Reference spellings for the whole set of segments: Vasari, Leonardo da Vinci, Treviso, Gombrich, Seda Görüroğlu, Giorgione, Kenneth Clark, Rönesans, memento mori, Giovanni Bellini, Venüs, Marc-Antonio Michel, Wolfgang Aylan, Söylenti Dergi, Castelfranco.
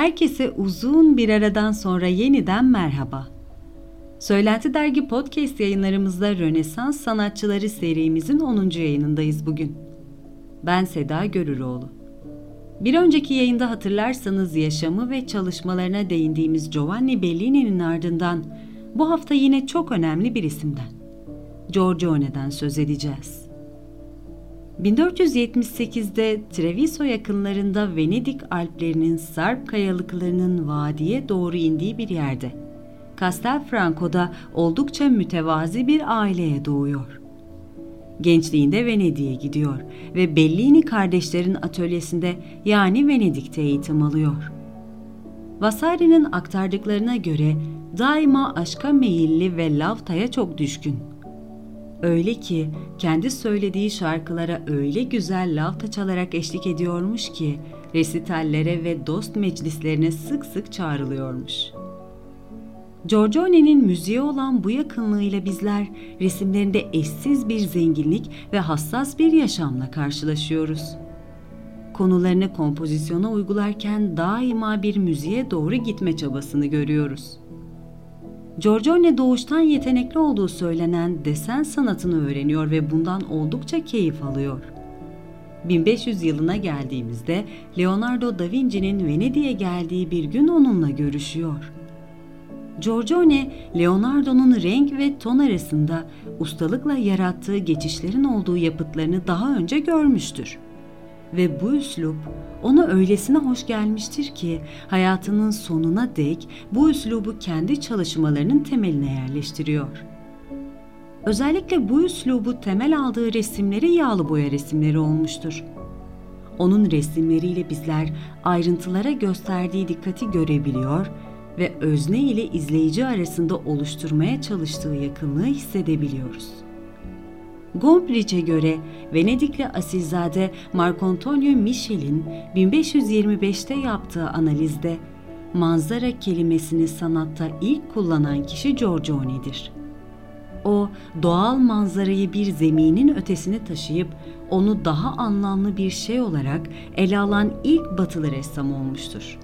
Herkese uzun bir aradan sonra yeniden merhaba. Söylenti Dergi podcast yayınlarımızda Rönesans sanatçıları serimizin 10. yayınındayız bugün. Ben Seda Görüroğlu. Bir önceki yayında hatırlarsanız yaşamı ve çalışmalarına değindiğimiz Giovanni Bellini'nin ardından bu hafta yine çok önemli bir isimden, Giorgione'den söz edeceğiz. 1478'de Treviso yakınlarında Venedik Alplerinin Sarp kayalıklarının vadiye doğru indiği bir yerde, Castelfranco'da oldukça mütevazi bir aileye doğuyor. Gençliğinde Venedik'e gidiyor ve Bellini kardeşlerin atölyesinde yani Venedik'te eğitim alıyor. Vasari'nin aktardıklarına göre daima aşka meyilli ve lavtaya çok düşkün. Öyle ki kendi söylediği şarkılara öyle güzel lavta çalarak eşlik ediyormuş ki resitallere ve dost meclislerine sık sık çağrılıyormuş. Giorgione'nin müziğe olan bu yakınlığıyla bizler resimlerinde eşsiz bir zenginlik ve hassas bir yaşamla karşılaşıyoruz. Konularını kompozisyona uygularken daima bir müziğe doğru gitme çabasını görüyoruz. Giorgione doğuştan yetenekli olduğu söylenen desen sanatını öğreniyor ve bundan oldukça keyif alıyor. 1500 yılına geldiğimizde Leonardo da Vinci'nin Venedik'e geldiği bir gün onunla görüşüyor. Giorgione, Leonardo'nun renk ve ton arasında ustalıkla yarattığı geçişlerin olduğu yapıtlarını daha önce görmüştür. Ve bu üslup ona öylesine hoş gelmiştir ki hayatının sonuna dek bu üslubu kendi çalışmalarının temeline yerleştiriyor. Özellikle bu üslubu temel aldığı resimleri yağlı boya resimleri olmuştur. Onun resimleriyle bizler ayrıntılara gösterdiği dikkati görebiliyor ve özne ile izleyici arasında oluşturmaya çalıştığı yakınlığı hissedebiliyoruz. Gombrich'e göre Venedikli asilzade Marc-Antonio Michel'in 1525'te yaptığı analizde manzara kelimesini sanatta ilk kullanan kişi Giorgione'dir. O, doğal manzarayı bir zeminin ötesine taşıyıp onu daha anlamlı bir şey olarak ele alan ilk batılı ressam olmuştur.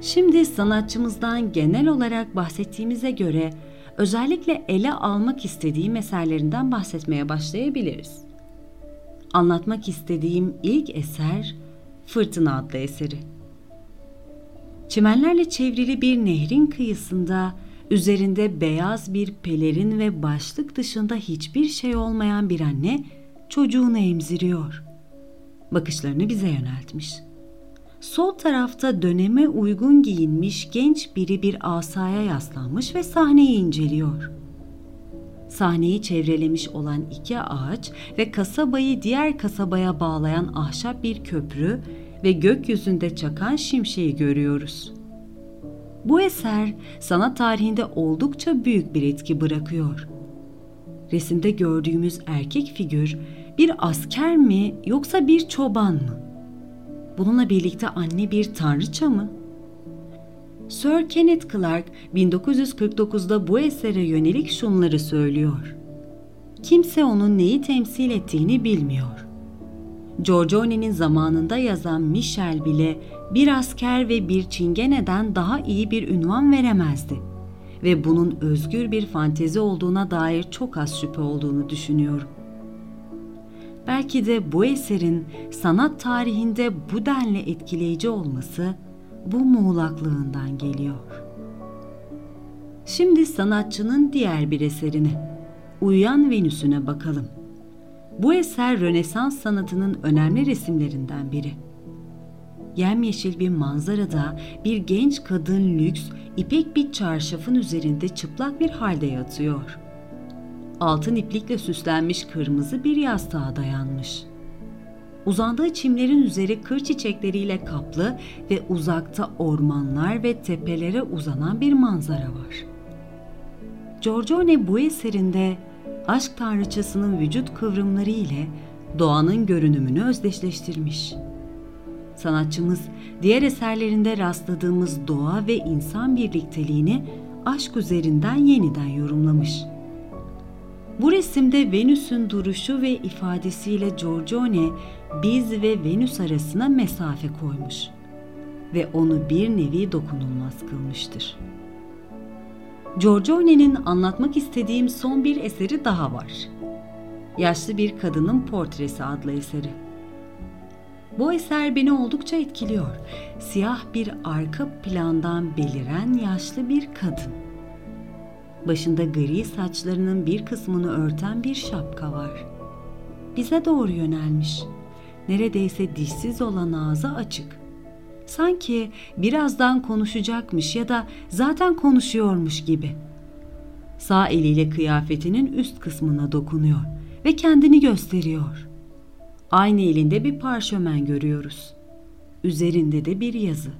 Şimdi sanatçımızdan genel olarak bahsettiğimize göre özellikle ele almak istediği meselelerinden bahsetmeye başlayabiliriz. Anlatmak istediğim ilk eser Fırtına adlı eseri. Çimenlerle çevrili bir nehrin kıyısında üzerinde beyaz bir pelerin ve başlık dışında hiçbir şey olmayan bir anne çocuğunu emziriyor. Bakışlarını bize yöneltmiş. Sol tarafta döneme uygun giyinmiş genç biri bir asaya yaslanmış ve sahneyi inceliyor. Sahneyi çevrelemiş olan iki ağaç ve kasabayı diğer kasabaya bağlayan ahşap bir köprü ve gökyüzünde çakan şimşeği görüyoruz. Bu eser sanat tarihinde oldukça büyük bir etki bırakıyor. Resimde gördüğümüz erkek figür bir asker mi yoksa bir çoban mı? Bununla birlikte anne bir tanrıça mı? Sir Kenneth Clark 1949'da bu esere yönelik şunları söylüyor. Kimse onun neyi temsil ettiğini bilmiyor. Giorgione'nin zamanında yazan Michel bile bir asker ve bir çingeneden daha iyi bir ünvan veremezdi. Ve bunun özgür bir fantezi olduğuna dair çok az şüphe olduğunu düşünüyorum. Belki de bu eserin sanat tarihinde bu denli etkileyici olması bu muğlaklığından geliyor. Şimdi sanatçının diğer bir eserine, Uyuyan Venüs'üne bakalım. Bu eser Rönesans sanatının önemli resimlerinden biri. Yemyeşil bir manzarada bir genç kadın lüks, ipek bir çarşafın üzerinde çıplak bir halde yatıyor. Altın iplikle süslenmiş kırmızı bir yastığa dayanmış. Uzandığı çimlerin üzeri kır çiçekleriyle kaplı ve uzakta ormanlar ve tepelere uzanan bir manzara var. Giorgione bu eserinde aşk tanrıçasının vücut kıvrımları ile doğanın görünümünü özdeşleştirmiş. Sanatçımız diğer eserlerinde rastladığımız doğa ve insan birlikteliğini aşk üzerinden yeniden yorumlamış. Bu resimde Venüs'ün duruşu ve ifadesiyle Giorgione, biz ve Venüs arasına mesafe koymuş ve onu bir nevi dokunulmaz kılmıştır. Giorgione'nin anlatmak istediğim son bir eseri daha var. Yaşlı bir kadının portresi adlı eseri. Bu eser beni oldukça etkiliyor. Siyah bir arka plandan beliren yaşlı bir kadın. Başında gri saçlarının bir kısmını örten bir şapka var. Bize doğru yönelmiş. Neredeyse dişsiz olan ağzı açık. Sanki birazdan konuşacakmış ya da zaten konuşuyormuş gibi. Sağ eliyle kıyafetinin üst kısmına dokunuyor ve kendini gösteriyor. Aynı elinde bir parşömen görüyoruz. Üzerinde de bir yazı.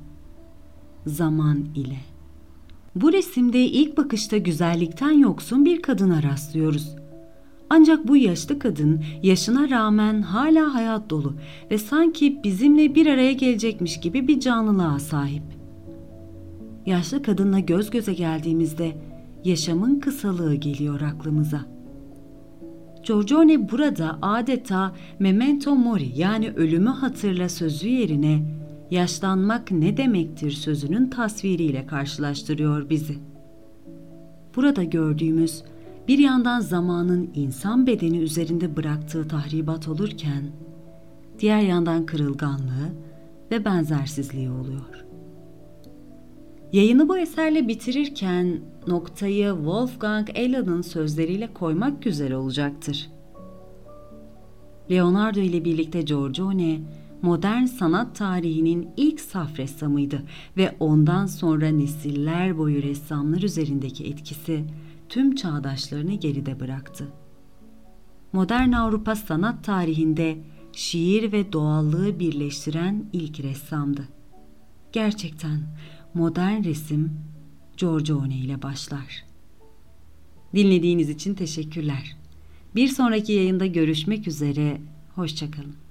Zaman ile. Bu resimde ilk bakışta güzellikten yoksun bir kadına rastlıyoruz. Ancak bu yaşlı kadın yaşına rağmen hala hayat dolu ve sanki bizimle bir araya gelecekmiş gibi bir canlılığa sahip. Yaşlı kadınla göz göze geldiğimizde yaşamın kısalığı geliyor aklımıza. Giorgione burada adeta memento mori yani ölümü hatırla sözü yerine yaşlanmak ne demektir sözünün tasviriyle karşılaştırıyor bizi. Burada gördüğümüz bir yandan zamanın insan bedeni üzerinde bıraktığı tahribat olurken, diğer yandan kırılganlığı ve benzersizliği oluyor. Yayını bu eserle bitirirken noktayı Wolfgang Aylan'ın sözleriyle koymak güzel olacaktır. Leonardo ile birlikte Giorgione, modern sanat tarihinin ilk saf ressamıydı ve ondan sonra nesiller boyu ressamlar üzerindeki etkisi tüm çağdaşlarını geride bıraktı. Modern Avrupa sanat tarihinde şiir ve doğallığı birleştiren ilk ressamdı. Gerçekten modern resim Giorgione ile başlar. Dinlediğiniz için teşekkürler. Bir sonraki yayında görüşmek üzere, hoşça kalın.